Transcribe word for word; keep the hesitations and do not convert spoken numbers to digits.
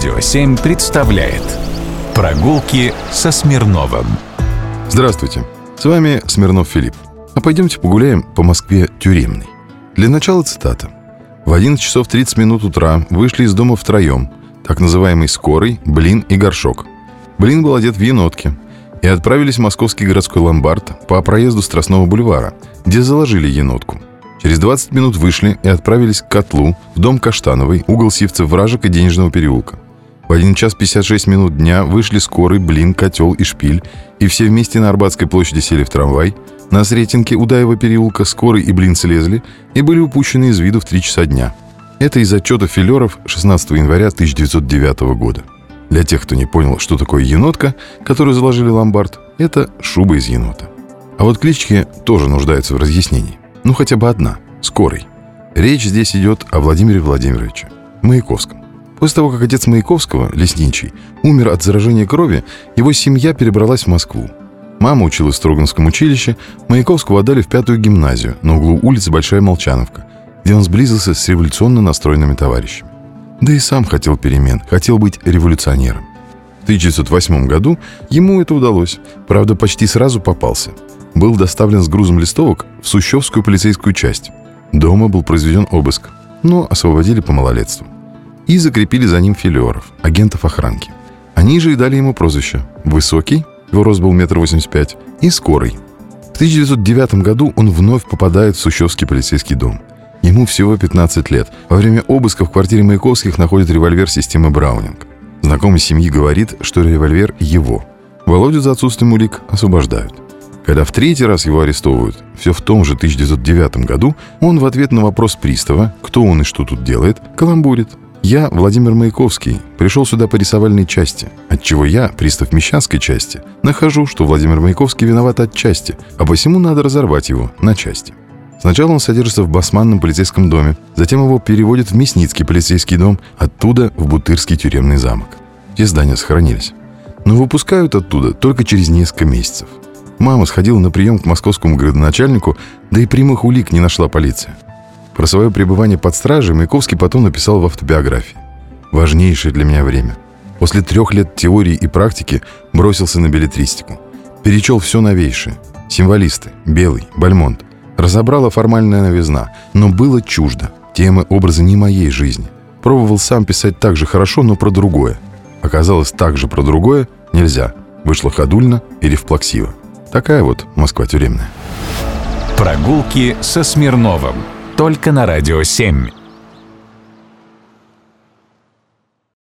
Радио семь представляет «Прогулки со Смирновым». Здравствуйте, с вами Смирнов Филипп. А пойдемте погуляем по Москве тюремной. Для начала цитата. В одиннадцать часов тридцать минут утра вышли из дома втроем, так называемый «Скорый», «Блин» и «Горшок». Блин был одет в енотки. И отправились в московский городской ломбард по проезду Страстного бульвара, где заложили енотку. Через двадцать минут вышли и отправились к котлу в дом Каштановой, угол Сивцев-Вражек и Денежного переулка. В один час пятьдесят шесть минут дня вышли Скорый, Блин, Котел и Шпиль, и все вместе на Арбатской площади сели в трамвай. На Сретенке Удаева переулка Скорый и Блин слезли и были упущены из виду в три часа дня. Это из отчета филеров шестнадцатого января тысяча девятьсот девятого года. Для тех, кто не понял, что такое енотка, которую заложили в ломбард, это шуба из енота. А вот клички тоже нуждаются в разъяснении. Ну, хотя бы одна – Скорый. Речь здесь идет о Владимире Владимировиче Маяковском. После того, как отец Маяковского, лесничий, умер от заражения крови, его семья перебралась в Москву. Мама училась в Троганском училище, Маяковского отдали в пятую гимназию на углу улицы Большая Молчановка, где он сблизился с революционно настроенными товарищами. Да и сам хотел перемен, хотел быть революционером. В тысяча девятьсот восьмом году ему это удалось, правда, почти сразу попался. Был доставлен с грузом листовок в Сущевскую полицейскую часть. Дома был произведен обыск, но освободили по малолетству. И закрепили за ним филеров, агентов охранки. Они же и дали ему прозвище «Высокий», его рост был метр восемьдесят пять, и «Скорый». В тысяча девятьсот девятом году он вновь попадает в Сущевский полицейский дом. Ему всего пятнадцать лет. Во время обыска в квартире Маяковских находят револьвер системы «Браунинг». Знакомый семьи говорит, что револьвер его. Володю за отсутствием улик освобождают. Когда в третий раз его арестовывают, все в том же тысяча девятьсот девятом году, он в ответ на вопрос пристава, кто он и что тут делает, каламбурит. «Я, Владимир Маяковский, пришел сюда по рисовальной части, отчего я, пристав Мещанской части, нахожу, что Владимир Маяковский виноват отчасти, а посему надо разорвать его на части». Сначала он содержится в Басманном полицейском доме, затем его переводят в Мясницкий полицейский дом, оттуда в Бутырский тюремный замок. Все здания сохранились. Но выпускают оттуда только через несколько месяцев. Мама сходила на прием к московскому градоначальнику, да и прямых улик не нашла полиция. Про свое пребывание под стражей Маяковский потом написал в автобиографии. «Важнейшее для меня время. После трех лет теории и практики бросился на беллетристику. Перечел все новейшее. Символисты, Белый, Бальмонт. Разобрала формальная новизна, но было чуждо. Темы, образы не моей жизни. Пробовал сам писать так же хорошо, но про другое. Оказалось, так же про другое нельзя. Вышло ходульно или вплаксиво». Такая вот Москва тюремная. Прогулки со Смирновым. Только на Радио семь.